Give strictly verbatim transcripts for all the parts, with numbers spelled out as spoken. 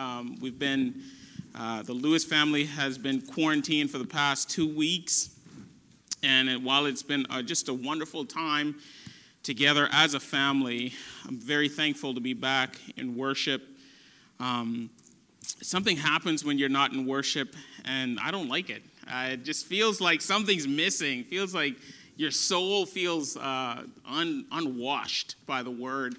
Um, we've been, uh, the Lewis family has been quarantined for the past two weeks. And while it's been uh, just a wonderful time together as a family, I'm very thankful to be back in worship. Um, something happens when you're not in worship, and I don't like it. Uh, it just feels like something's missing. It feels like your soul feels uh, un- unwashed by the word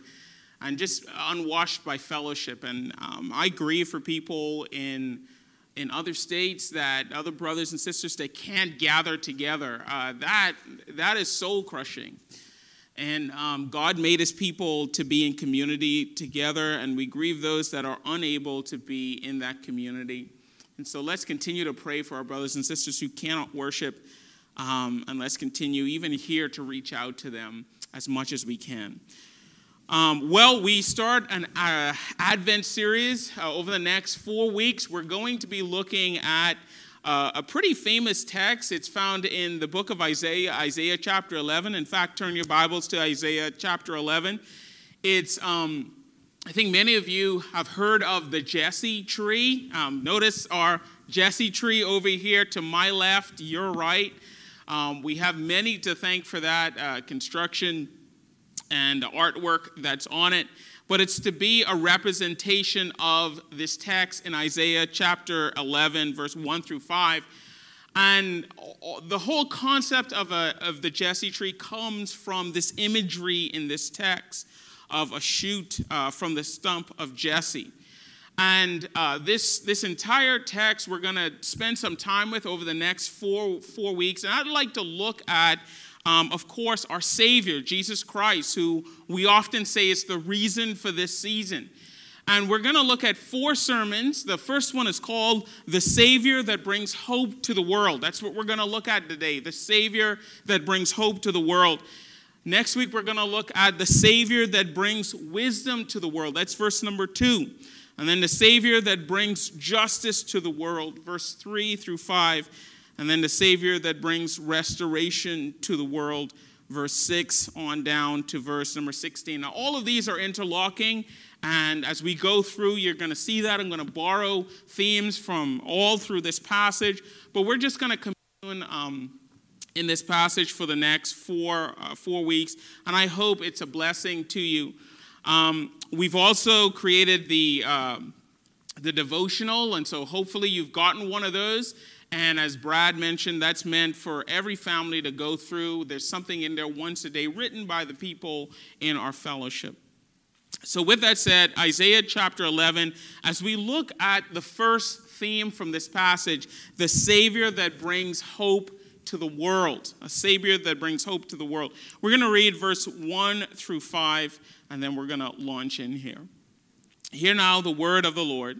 and just unwashed by fellowship. And um, I grieve for people in in other states, that other brothers and sisters that can't gather together. Uh, that that is soul crushing. And um, God made his people to be in community together, and we grieve those that are unable to be in that community. And so let's continue to pray for our brothers and sisters who cannot worship, um, and let's continue even here to reach out to them as much as we can. Um, well, we start an uh, Advent series uh, over the next four weeks. We're going to be looking at uh, a pretty famous text. It's found in the book of Isaiah, Isaiah chapter eleven. In fact, turn your Bibles to Isaiah chapter eleven. It's, um, I think many of you have heard of the Jesse tree. Um, notice our Jesse tree over here to my left, your right. Um, we have many to thank for that uh, construction and the artwork that's on it, but it's to be a representation of this text in Isaiah chapter eleven, verse one through five. And the whole concept of, a, of the Jesse tree comes from this imagery in this text of a shoot uh, from the stump of Jesse. And uh, this, this entire text we're going to spend some time with over the next four, four weeks, and I'd like to look at Um, of course, our Savior, Jesus Christ, who we often say is the reason for this season. And we're going to look at four sermons. The first one is called The Savior That Brings Hope to the World. That's what we're going to look at today, the Savior that brings hope to the world. Next week, we're going to look at the Savior that brings wisdom to the world. That's verse number two. And then the Savior that brings justice to the world, verse three through five. And then the Savior that brings restoration to the world, verse six on down to verse number sixteen. Now, all of these are interlocking, and as we go through, you're going to see that. I'm going to borrow themes from all through this passage, but we're just going to commune um, in this passage for the next four, uh, four weeks, and I hope it's a blessing to you. Um, we've also created the, uh, the devotional, and so hopefully you've gotten one of those. And as Brad mentioned, that's meant for every family to go through. There's something in there once a day written by the people in our fellowship. So with that said, Isaiah chapter eleven, as we look at the first theme from this passage, the Savior that brings hope to the world, a Savior that brings hope to the world. We're going to read verse one through five, and then we're going to launch in here. Hear now the word of the Lord.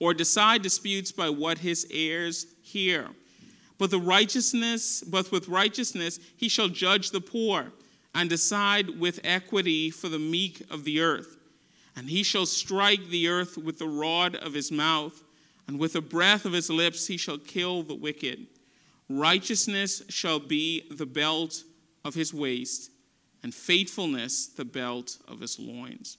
or decide disputes by what his ears hear. But the righteousness, but with righteousness he shall judge the poor, and decide with equity for the meek of the earth. And he shall strike the earth with the rod of his mouth, and with the breath of his lips he shall kill the wicked. Righteousness shall be the belt of his waist, and faithfulness the belt of his loins.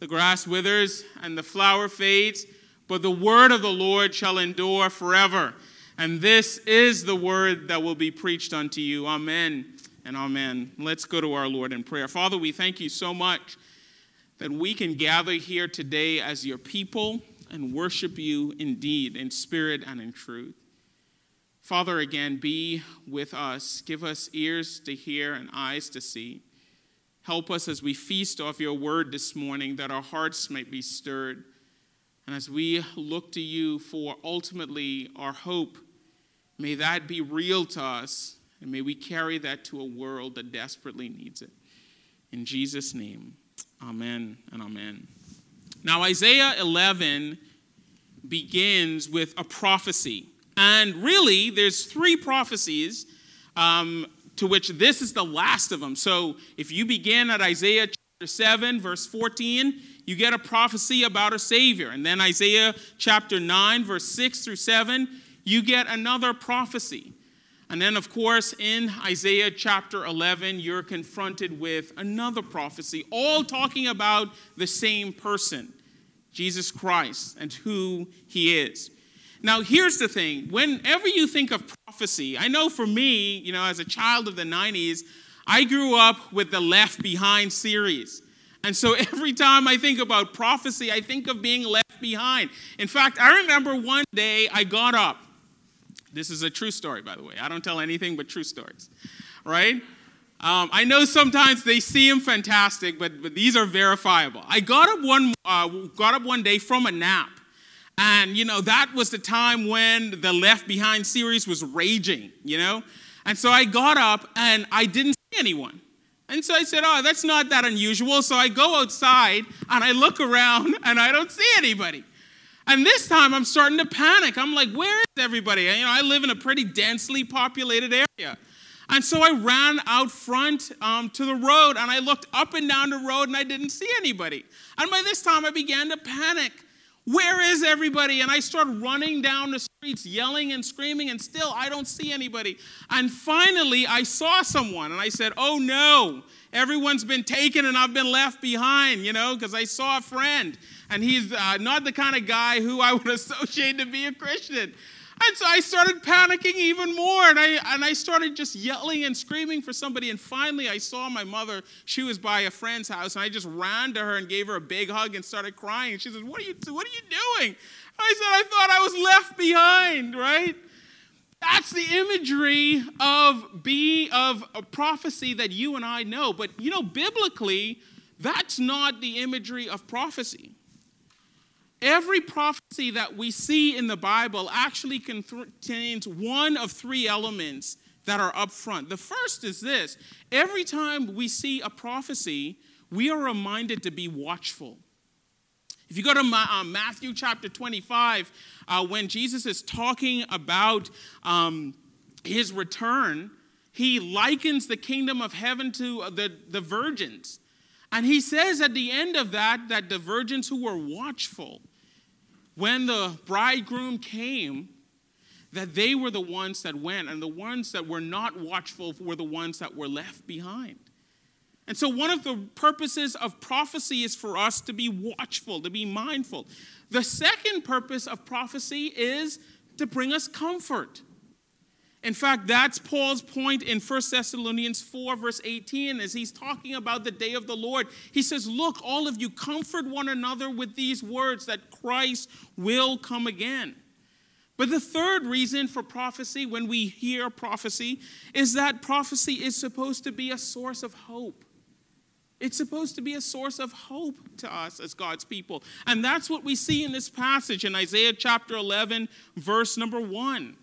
The grass withers, and the flower fades, but the word of the Lord shall endure forever. And this is the word that will be preached unto you. Amen and amen. Let's go to our Lord in prayer. Father, we thank you so much that we can gather here today as your people and worship you indeed, in spirit and in truth. Father, again, be with us. Give us ears to hear and eyes to see. Help us as we feast off your word this morning, that our hearts might be stirred. And as we look to you for ultimately our hope, may that be real to us, and may we carry that to a world that desperately needs it. In Jesus' name, amen and amen. Now, Isaiah eleven begins with a prophecy. And really, there's three prophecies, um, to which this is the last of them. So if you begin at Isaiah chapter seven, verse fourteen, you get a prophecy about a Savior. And then Isaiah chapter nine, verse six through seven, you get another prophecy. And then, of course, in Isaiah chapter eleven, you're confronted with another prophecy, all talking about the same person, Jesus Christ, and who he is. Now, here's the thing. Whenever you think of prophecy, I know for me, you know, as a child of the nineties, I grew up with the Left Behind series. And so every time I think about prophecy, I think of being left behind. In fact, I remember one day I got up. This is a true story, by the way. I don't tell anything but true stories, right? Um, I know sometimes they seem fantastic, but, but these are verifiable. I got up one, uh, got up one day from a nap. And, you know, that was the time when the Left Behind series was raging, you know. And so I got up and I didn't see anyone. And so I said, oh, that's not that unusual. So I go outside and I look around and I don't see anybody. And this time I'm starting to panic. I'm like, where is everybody? You know, I live in a pretty densely populated area. And so I ran out front um, to the road and I looked up and down the road and I didn't see anybody. And by this time I began to panic. Where is everybody? And I start running down the streets, yelling and screaming, and still I don't see anybody. And finally, I saw someone, and I said, oh, no, everyone's been taken, and I've been left behind, you know, because I saw a friend, and he's uh, not the kind of guy who I would associate to be a Christian. And so I started panicking even more, and I, and I started just yelling and screaming for somebody. And finally, I saw my mother. She was by a friend's house, and I just ran to her and gave her a big hug and started crying. She said, what are you, what are you doing? I said, I thought I was left behind, right? That's the imagery of, be, of a prophecy that you and I know. But, you know, biblically, that's not the imagery of prophecy. Every prophecy that we see in the Bible actually contains one of three elements that are up front. The first is this. Every time we see a prophecy, we are reminded to be watchful. If you go to Matthew chapter twenty-five, uh, when Jesus is talking about um, his return, he likens the kingdom of heaven to the, the virgins. And he says at the end of that, that the virgins who were watchful, when the bridegroom came, that they were the ones that went, and the ones that were not watchful were the ones that were left behind. And so one of the purposes of prophecy is for us to be watchful, to be mindful. The second purpose of prophecy is to bring us comfort. In fact, that's Paul's point in First Thessalonians four, verse eighteen, as he's talking about the day of the Lord. He says, look, all of you, comfort one another with these words, that Christ will come again. But the third reason for prophecy, when we hear prophecy, is that prophecy is supposed to be a source of hope. It's supposed to be a source of hope to us as God's people. And that's what we see in this passage in Isaiah chapter eleven, verse number one.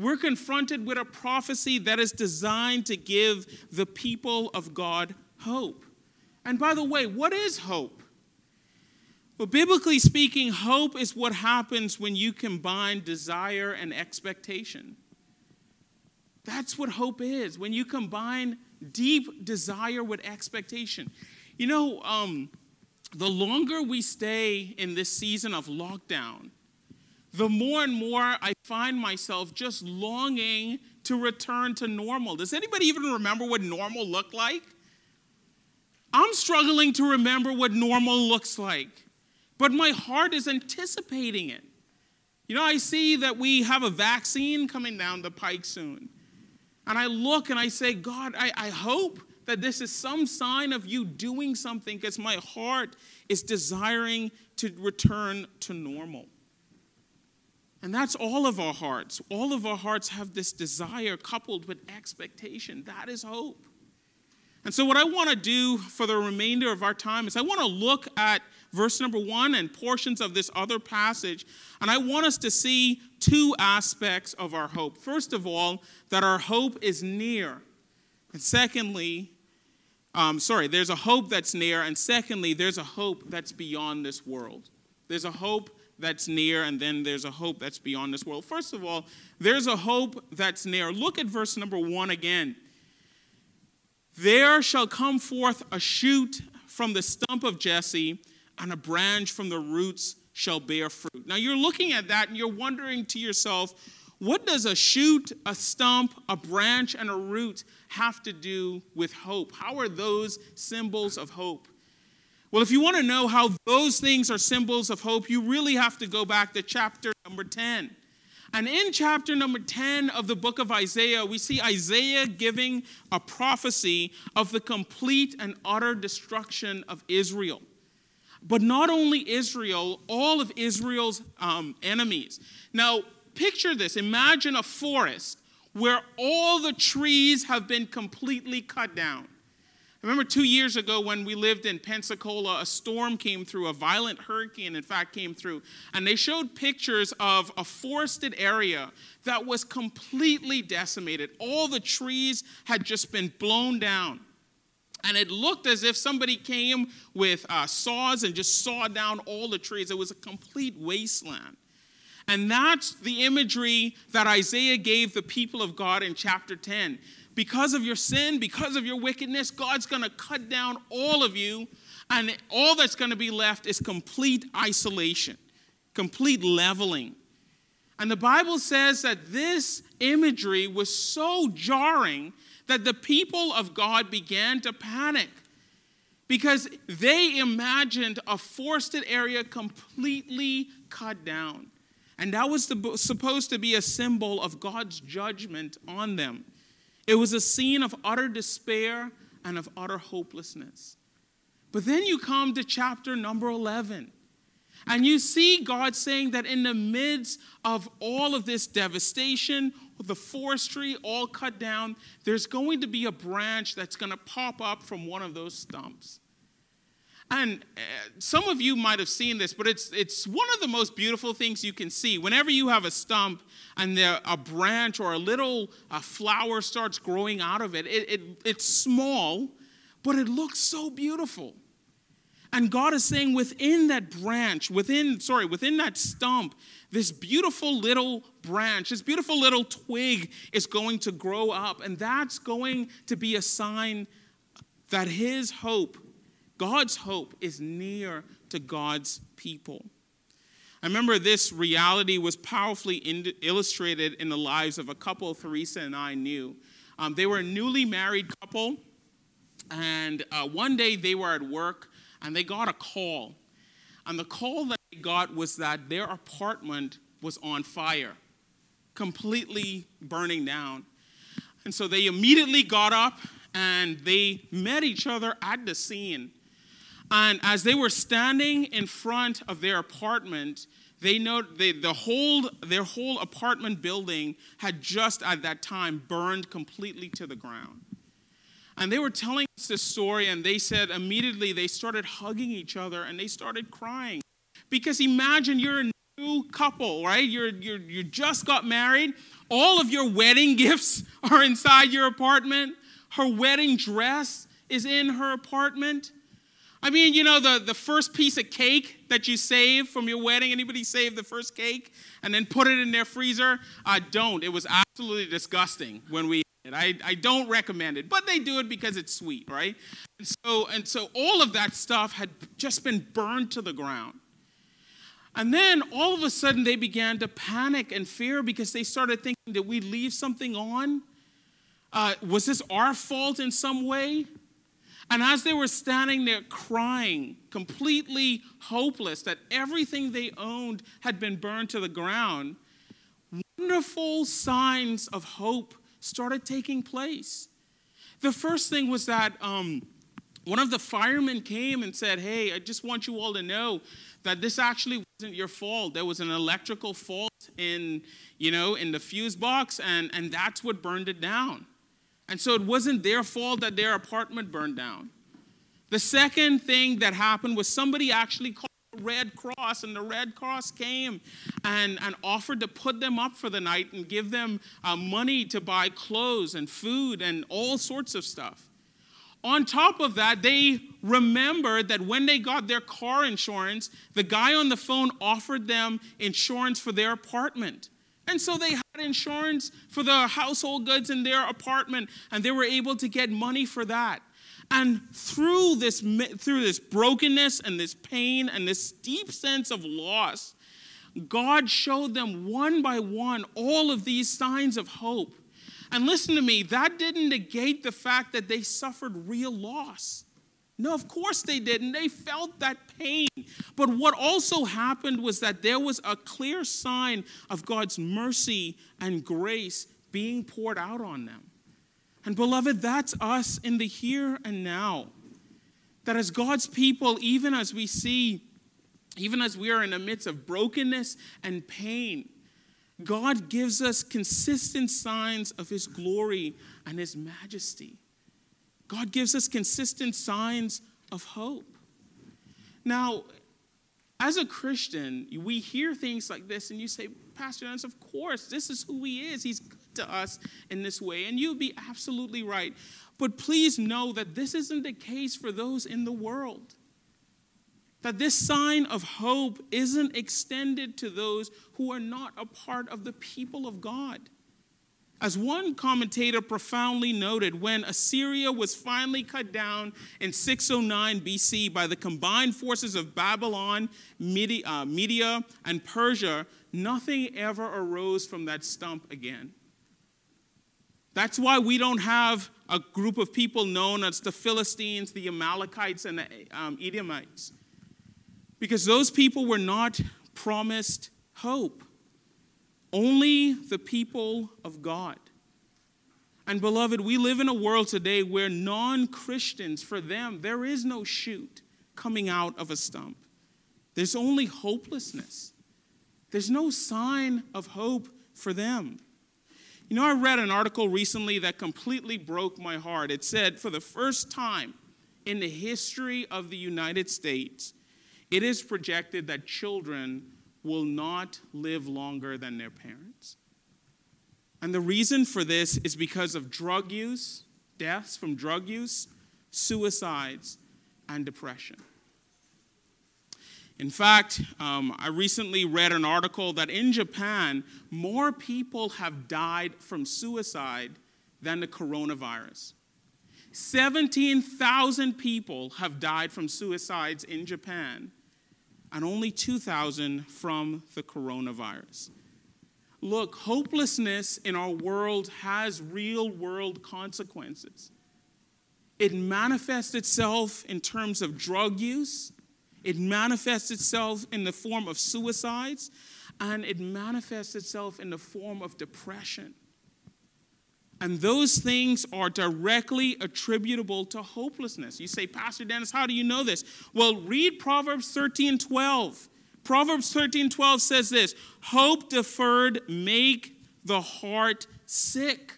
We're confronted with a prophecy that is designed to give the people of God hope. And by the way, what is hope? Well, biblically speaking, hope is what happens when you combine desire and expectation. That's what hope is, when you combine deep desire with expectation. You know, um, the longer we stay in this season of lockdown, the more and more I find myself just longing to return to normal. Does anybody even remember what normal looked like? I'm struggling to remember what normal looks like, but my heart is anticipating it. You know, I see that we have a vaccine coming down the pike soon. And I look and I say, God, I, I hope that this is some sign of you doing something, because my heart is desiring to return to normal. And that's all of our hearts. All of our hearts have this desire coupled with expectation. That is hope. And so what I want to do for the remainder of our time is I want to look at verse number one and portions of this other passage. And I want us to see two aspects of our hope. First of all, that our hope is near. And secondly, um, sorry, there's a hope that's near. And secondly, there's a hope that's beyond this world. There's a hope that's near, and then there's a hope that's beyond this world. First of all, there's a hope that's near. Look at verse number one again. There shall come forth a shoot from the stump of Jesse, and a branch from the roots shall bear fruit. Now you're looking at that and you're wondering to yourself, what does a shoot, a stump, a branch, and a root have to do with hope? How are those symbols of hope? Well, if you want to know how those things are symbols of hope, you really have to go back to chapter number ten. And in chapter number ten of the book of Isaiah, we see Isaiah giving a prophecy of the complete and utter destruction of Israel. But not only Israel, all of Israel's um, enemies. Now, picture this. Imagine a forest where all the trees have been completely cut down. I remember two years ago when we lived in Pensacola, a storm came through, a violent hurricane, in fact, came through. And they showed pictures of a forested area that was completely decimated. All the trees had just been blown down. And it looked as if somebody came with uh, saws and just sawed down all the trees. It was a complete wasteland. And that's the imagery that Isaiah gave the people of God in chapter ten. Because of your sin, because of your wickedness, God's going to cut down all of you, and all that's going to be left is complete isolation, complete leveling. And the Bible says that this imagery was so jarring that the people of God began to panic because they imagined a forested area completely cut down. And that was the, supposed to be a symbol of God's judgment on them. It was a scene of utter despair and of utter hopelessness. But then you come to chapter number eleven, and you see God saying that in the midst of all of this devastation, the forestry all cut down, there's going to be a branch that's going to pop up from one of those stumps. And some of you might have seen this, but it's, it's one of the most beautiful things you can see. Whenever you have a stump and there, a branch or a little a flower starts growing out of it, it, it, it's small, but it looks so beautiful. And God is saying within that branch, within, sorry, within that stump, this beautiful little branch, this beautiful little twig is going to grow up. And that's going to be a sign that his hope, God's hope, is near to God's people. I remember this reality was powerfully in- illustrated in the lives of a couple Theresa and I knew. Um, they were a newly married couple, and uh, one day they were at work, and they got a call. And the call that they got was that their apartment was on fire, completely burning down. And so they immediately got up, and they met each other at the scene. And as they were standing in front of their apartment, they noted they, the whole, their whole apartment building had just at that time burned completely to the ground. And they were telling us this story, and they said immediately they started hugging each other, and they started crying. Because imagine you're a new couple, right? You're, you're, you just got married. All of your wedding gifts are inside your apartment. Her wedding dress is in her apartment. I mean, you know, the, the first piece of cake that you save from your wedding, anybody save the first cake and then put it in their freezer? I don't. It was absolutely disgusting when we ate it. I, I don't recommend it, but they do it because it's sweet, right? And so, and so all of that stuff had just been burned to the ground. And then all of a sudden they began to panic and fear because they started thinking, did we leave something on? Uh, was this our fault in some way? And as they were standing there crying, completely hopeless that everything they owned had been burned to the ground, wonderful signs of hope started taking place. The first thing was that um, one of the firemen came and said, hey, I just want you all to know that this actually wasn't your fault. There was an electrical fault in, you know, in the fuse box, and, and that's what burned it down. And so it wasn't their fault that their apartment burned down. The second thing that happened was somebody actually called the Red Cross, and the Red Cross came and, and offered to put them up for the night and give them uh, money to buy clothes and food and all sorts of stuff. On top of that, they remembered that when they got their car insurance, the guy on the phone offered them insurance for their apartment. And so they had insurance for the household goods in their apartment, and they were able to get money for that. And through this, through this brokenness and this pain and this deep sense of loss, God showed them one by one all of these signs of hope. And listen to me, that didn't negate the fact that they suffered real loss. No, of course they didn't. They felt that pain. But what also happened was that there was a clear sign of God's mercy and grace being poured out on them. And beloved, that's us in the here and now. That as God's people, even as we see, even as we are in the midst of brokenness and pain, God gives us consistent signs of his glory and his majesty. God gives us consistent signs of hope. Now, as a Christian, we hear things like this and you say, Pastor Dennis, of course, this is who he is. He's good to us in this way. And you'd be absolutely right. But please know that this isn't the case for those in the world. That this sign of hope isn't extended to those who are not a part of the people of God. As one commentator profoundly noted, when Assyria was finally cut down in six oh nine B C by the combined forces of Babylon, Media, and Persia, nothing ever arose from that stump again. That's why we don't have a group of people known as the Philistines, the Amalekites, and the um, Edomites. Because those people were not promised hope. Only the people of God. And beloved, we live in a world today where non-Christians, for them, there is no shoot coming out of a stump. There's only hopelessness. There's no sign of hope for them. You know, I read an article recently that completely broke my heart. It said, for the first time in the history of the United States, it is projected that children will not live longer than their parents. And the reason for this is because of drug use, deaths from drug use, suicides, and depression. In fact, um, I recently read an article that in Japan, more people have died from suicide than the coronavirus. seventeen thousand people have died from suicides in Japan, and only two thousand from the coronavirus. Look, hopelessness in our world has real-world consequences. It manifests itself in terms of drug use. It manifests itself in the form of suicides. And it manifests itself in the form of depression. And those things are directly attributable to hopelessness. You say, Pastor Dennis, how do you know this? Well, read Proverbs thirteen twelve. Proverbs thirteen twelve says this, hope deferred make the heart sick.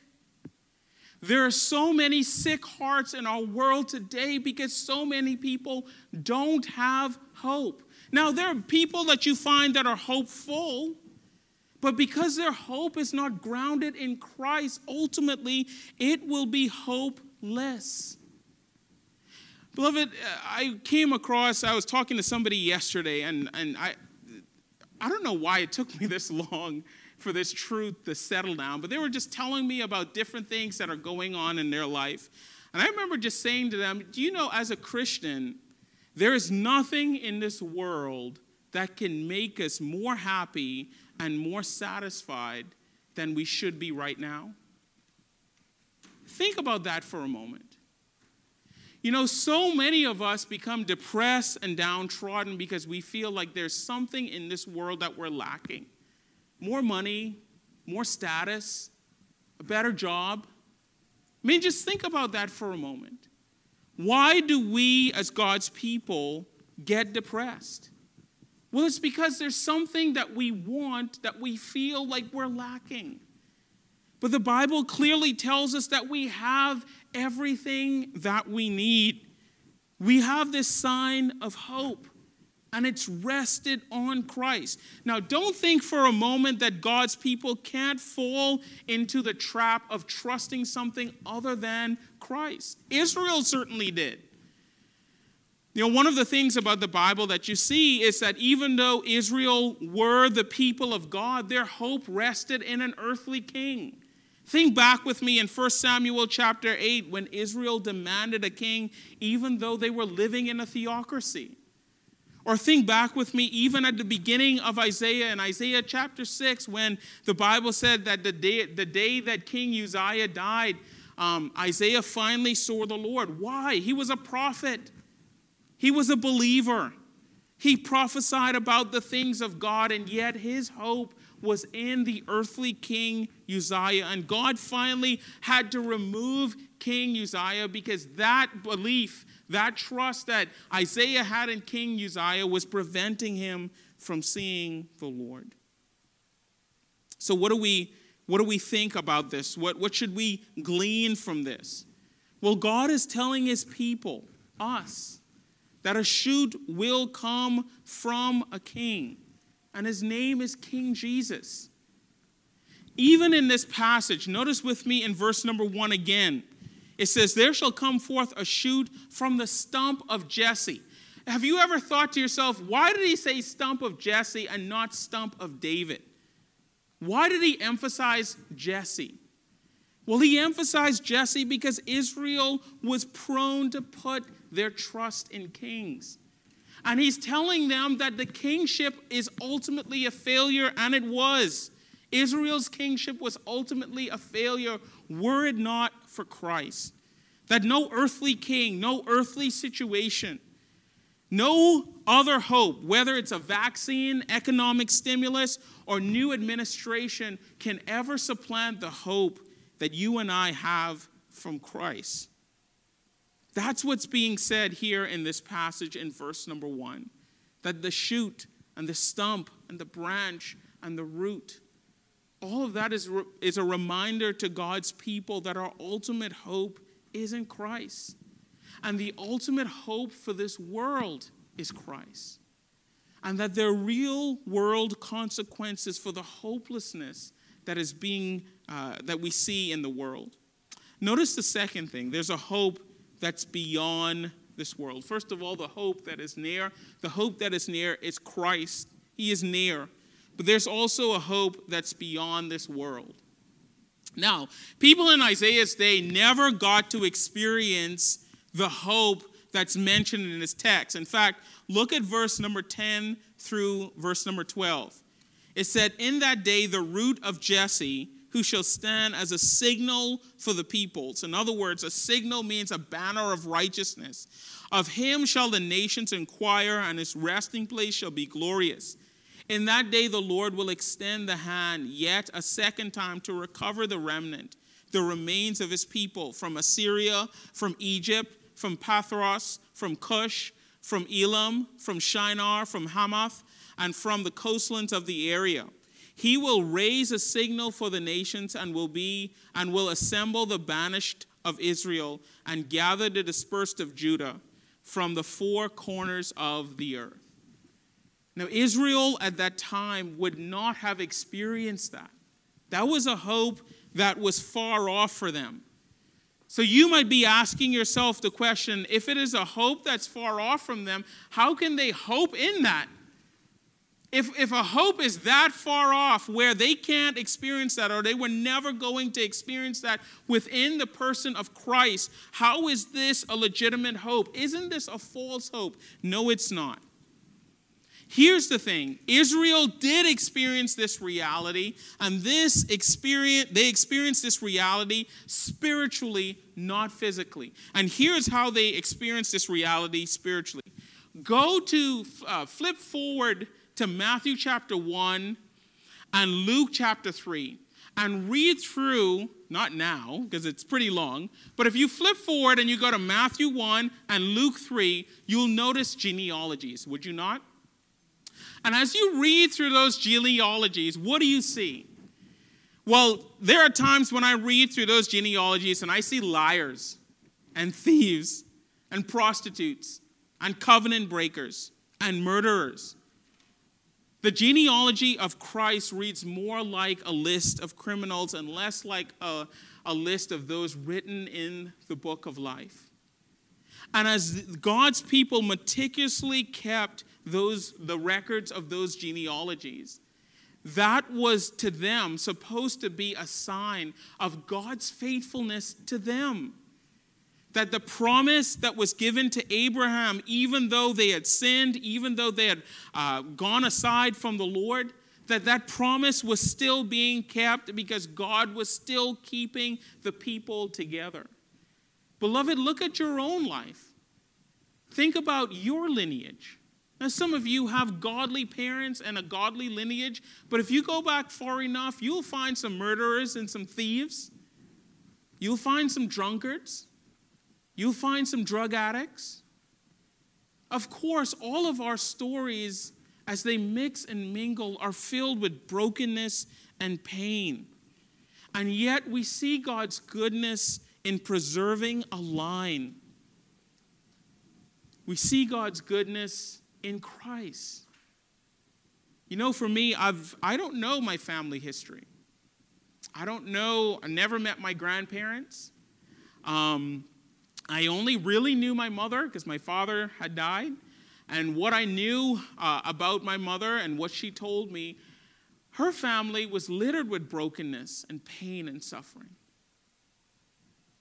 There are so many sick hearts in our world today because so many people don't have hope. Now, there are people that you find that are hopeful, but because their hope is not grounded in Christ, ultimately, it will be hopeless. Beloved, I came across, I was talking to somebody yesterday, and, and I, I don't know why it took me this long for this truth to settle down, but they were just telling me about different things that are going on in their life. And I remember just saying to them, do you know, as a Christian, there is nothing in this world that can make us more happy and more satisfied than we should be right now? Think about that for a moment. You know, so many of us become depressed and downtrodden because we feel like there's something in this world that we're lacking. More money, more status, a better job. I mean, just think about that for a moment. Why do we, as God's people, get depressed? Well, it's because there's something that we want that we feel like we're lacking. But the Bible clearly tells us that we have everything that we need. We have this sign of hope. and it's rested on Christ. Now, don't think for a moment that God's people can't fall into the trap of trusting something other than Christ. Israel certainly did. You know, one of the things about the Bible that you see is that even though Israel were the people of God, their hope rested in an earthly king. Think back with me in First Samuel chapter eight when Israel demanded a king even though they were living in a theocracy. Or think back with me even at the beginning of Isaiah in Isaiah chapter six when the Bible said that the day, the day that King Uzziah died, um, Isaiah finally saw the Lord. Why? He was a prophet. He was a believer. He prophesied about the things of God, and yet his hope was in the earthly king Uzziah. And God finally had to remove King Uzziah because that belief, that trust that Isaiah had in King Uzziah was preventing him from seeing the Lord. So what do we, what do we think about this? What, what should we glean from this? Well, God is telling his people, us, that a shoot will come from a king, and his name is King Jesus. Even in this passage, notice with me in verse number one again. It says, there shall come forth a shoot from the stump of Jesse. Have you ever thought to yourself, why did he say stump of Jesse and not stump of David? Why did he emphasize Jesse? Well, he emphasized Jesse because Israel was prone to put their trust in kings. And he's telling them that the kingship is ultimately a failure, and it was. Israel's kingship was ultimately a failure were it not for Christ. That no earthly king, no earthly situation, no other hope, whether it's a vaccine, economic stimulus, or new administration, can ever supplant the hope that you and I have from Christ. That's what's being said here in this passage in verse number one. That the shoot and the stump and the branch and the root, all of that is, is a reminder to God's people that our ultimate hope is in Christ. And the ultimate hope for this world is Christ. And that there are real world consequences for the hopelessness that is being, uh, that we see in the world. Notice the second thing. There's a hope that's beyond this world. First of all, the hope that is near. The hope that is near is Christ. He is near. But there's also a hope that's beyond this world. Now, people in Isaiah's day never got to experience the hope that's mentioned in this text. In fact, look at verse number ten through verse number twelve. It said, in that day, the root of Jesse, who shall stand as a signal for the peoples. In other words, a signal means a banner of righteousness. Of him shall the nations inquire, and his resting place shall be glorious. In that day the Lord will extend the hand yet a second time to recover the remnant, the remains of his people, from Assyria, from Egypt, from Pathros, from Cush, from Elam, from Shinar, from Hamath, and from the coastlands of the area. He will raise a signal for the nations and will be and will assemble the banished of Israel and gather the dispersed of Judah from the four corners of the earth. Now, Israel at that time would not have experienced that. That was a hope that was far off for them. So you might be asking yourself the question, if it is a hope that's far off from them, how can they hope in that? If, if a hope is that far off where they can't experience that, or they were never going to experience that within the person of Christ, how is this a legitimate hope? Isn't this a false hope? No, it's not. Here's the thing. Israel did experience this reality, and this experience, they experienced this reality spiritually, not physically. And here's how they experienced this reality spiritually. Go to, uh, flip forward to Matthew chapter one and Luke chapter three and read through, not now because it's pretty long, but if you flip forward and you go to Matthew one and Luke three, you'll notice genealogies, would you not? And as you read through those genealogies, what do you see? Well, there are times when I read through those genealogies and I see liars and thieves and prostitutes and covenant breakers and murderers. The genealogy of Christ reads more like a list of criminals and less like a, a list of those written in the book of life. And as God's people meticulously kept those, the records of those genealogies, that was to them supposed to be a sign of God's faithfulness to them. That the promise that was given to Abraham, even though they had sinned, even though they had uh, gone aside from the Lord, that that promise was still being kept because God was still keeping the people together. Beloved, look at your own life. Think about your lineage. Now, some of you have godly parents and a godly lineage, but if you go back far enough, you'll find some murderers and some thieves. You'll find some drunkards. You'll find some drug addicts. Of course, all of our stories, as they mix and mingle, are filled with brokenness and pain. And yet we see God's goodness in preserving a line. We see God's goodness in Christ. You know, for me, I've, I don't know my family history. I don't know, I never met my grandparents. Um... I only really knew my mother because my father had died. And what I knew uh, about my mother and what she told me, her family was littered with brokenness and pain and suffering.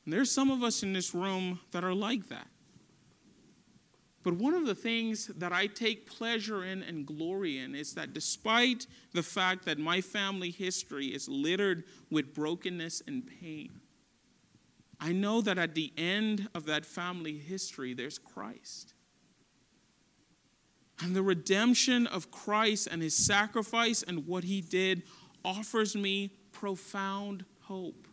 And there's some of us in this room that are like that. But one of the things that I take pleasure in and glory in is that despite the fact that my family history is littered with brokenness and pain, I know that at the end of that family history, there's Christ. And the redemption of Christ and his sacrifice and what he did offers me profound hope.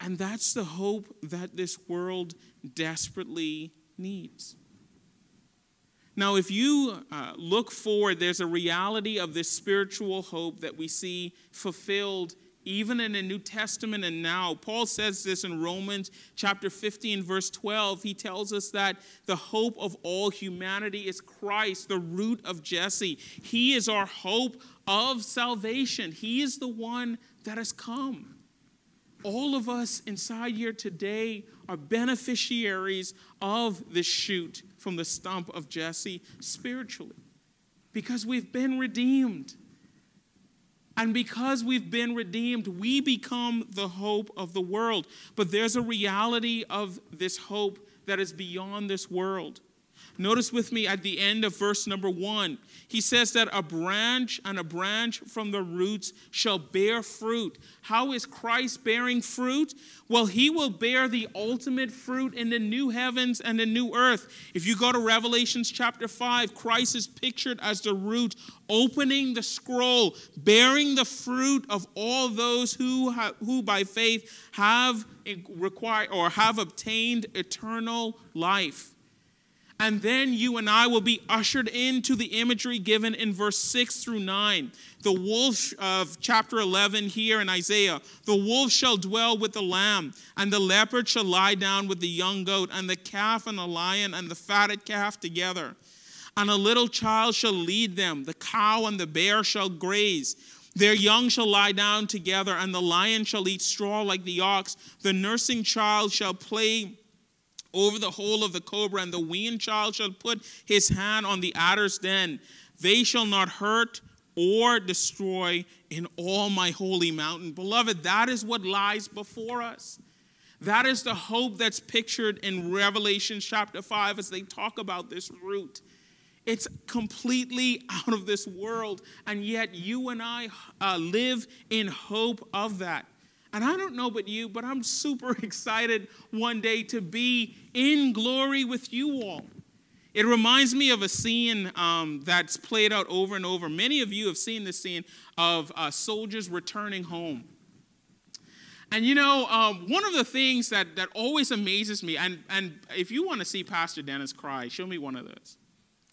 And that's the hope that this world desperately needs. Now, if you uh, look forward, there's a reality of this spiritual hope that we see fulfilled even in the New Testament and now. Paul says this in Romans chapter fifteen, verse twelve. He tells us that the hope of all humanity is Christ, the root of Jesse. He is our hope of salvation. He is the one that has come. All of us inside here today are beneficiaries of the shoot from the stump of Jesse spiritually because we've been redeemed. And because we've been redeemed, we become the hope of the world. But there's a reality of this hope that is beyond this world. Notice with me at the end of verse number one, he says that a branch and a branch from the roots shall bear fruit. How is Christ bearing fruit? Well, he will bear the ultimate fruit in the new heavens and the new earth. If you go to Revelations chapter five, Christ is pictured as the root, opening the scroll, bearing the fruit of all those who, ha- who by faith have required or have obtained eternal life. And then you and I will be ushered into the imagery given in verse six through nine. The wolf of chapter eleven here in Isaiah. The wolf shall dwell with the lamb, and the leopard shall lie down with the young goat, and the calf and the lion and the fatted calf together. And a little child shall lead them. The cow and the bear shall graze. Their young shall lie down together, and the lion shall eat straw like the ox. The nursing child shall play over the hole of the cobra, and the weaned child shall put his hand on the adder's den. They shall not hurt or destroy in all my holy mountain. Beloved, that is what lies before us. That is the hope that's pictured in Revelation chapter five as they talk about this root. It's completely out of this world, and yet you and I uh, live in hope of that. And I don't know about you, but I'm super excited one day to be in glory with you all. It reminds me of a scene um, that's played out over and over. Many of you have seen this scene of uh, soldiers returning home. And you know, um, one of the things that, that always amazes me, and, and if you want to see Pastor Dennis cry, show me one of those.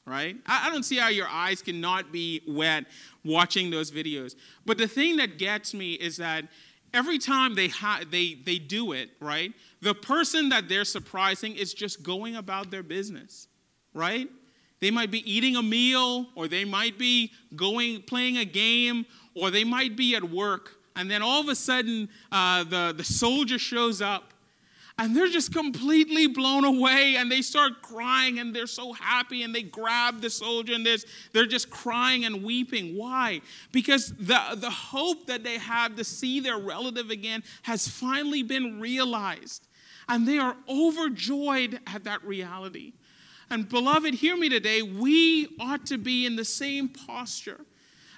Right? I don't see how your eyes cannot be wet watching those videos. But the thing that gets me is that every time they, ha- they, they do it, right, the person that they're surprising is just going about their business, right? They might be eating a meal, or they might be going playing a game, or they might be at work. And then all of a sudden, uh, the, the soldier shows up, and they're just completely blown away, and they start crying, and they're so happy, and they grab the soldier, and they're, they're just crying and weeping. Why? Because the, the hope that they have to see their relative again has finally been realized, and they are overjoyed at that reality. And beloved, hear me today, we ought to be in the same posture.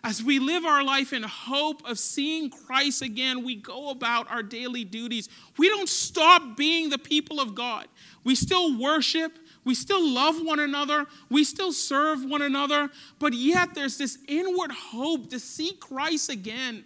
As we live our life in hope of seeing Christ again, we go about our daily duties. We don't stop being the people of God. We still worship. We still love one another. We still serve one another. But yet there's this inward hope to see Christ again.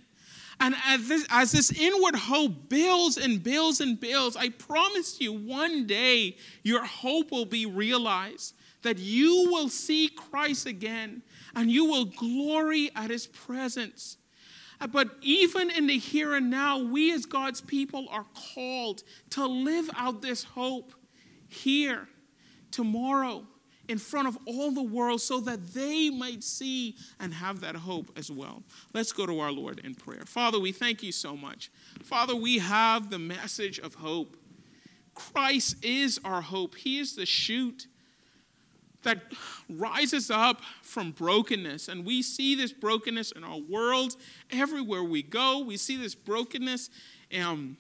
And as this, as this inward hope builds and builds and builds, I promise you one day your hope will be realized, that you will see Christ again. And you will glory at his presence. But even in the here and now, we as God's people are called to live out this hope here, tomorrow, in front of all the world, so that they might see and have that hope as well. Let's go to our Lord in prayer. Father, we thank you so much. Father, we have the message of hope. Christ is our hope. He is the shoot that rises up from brokenness. And we see this brokenness in our world. Everywhere we go, we see this brokenness um,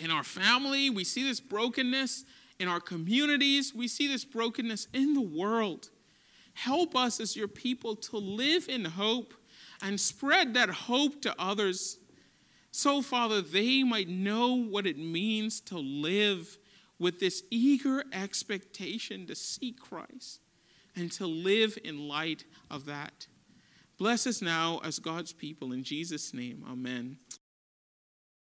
in our family. We see this brokenness in our communities. We see this brokenness in the world. Help us as your people to live in hope and spread that hope to others, so, Father, they might know what it means to live with this eager expectation to see Christ and to live in light of that. Bless us now as God's people. In Jesus' name, amen.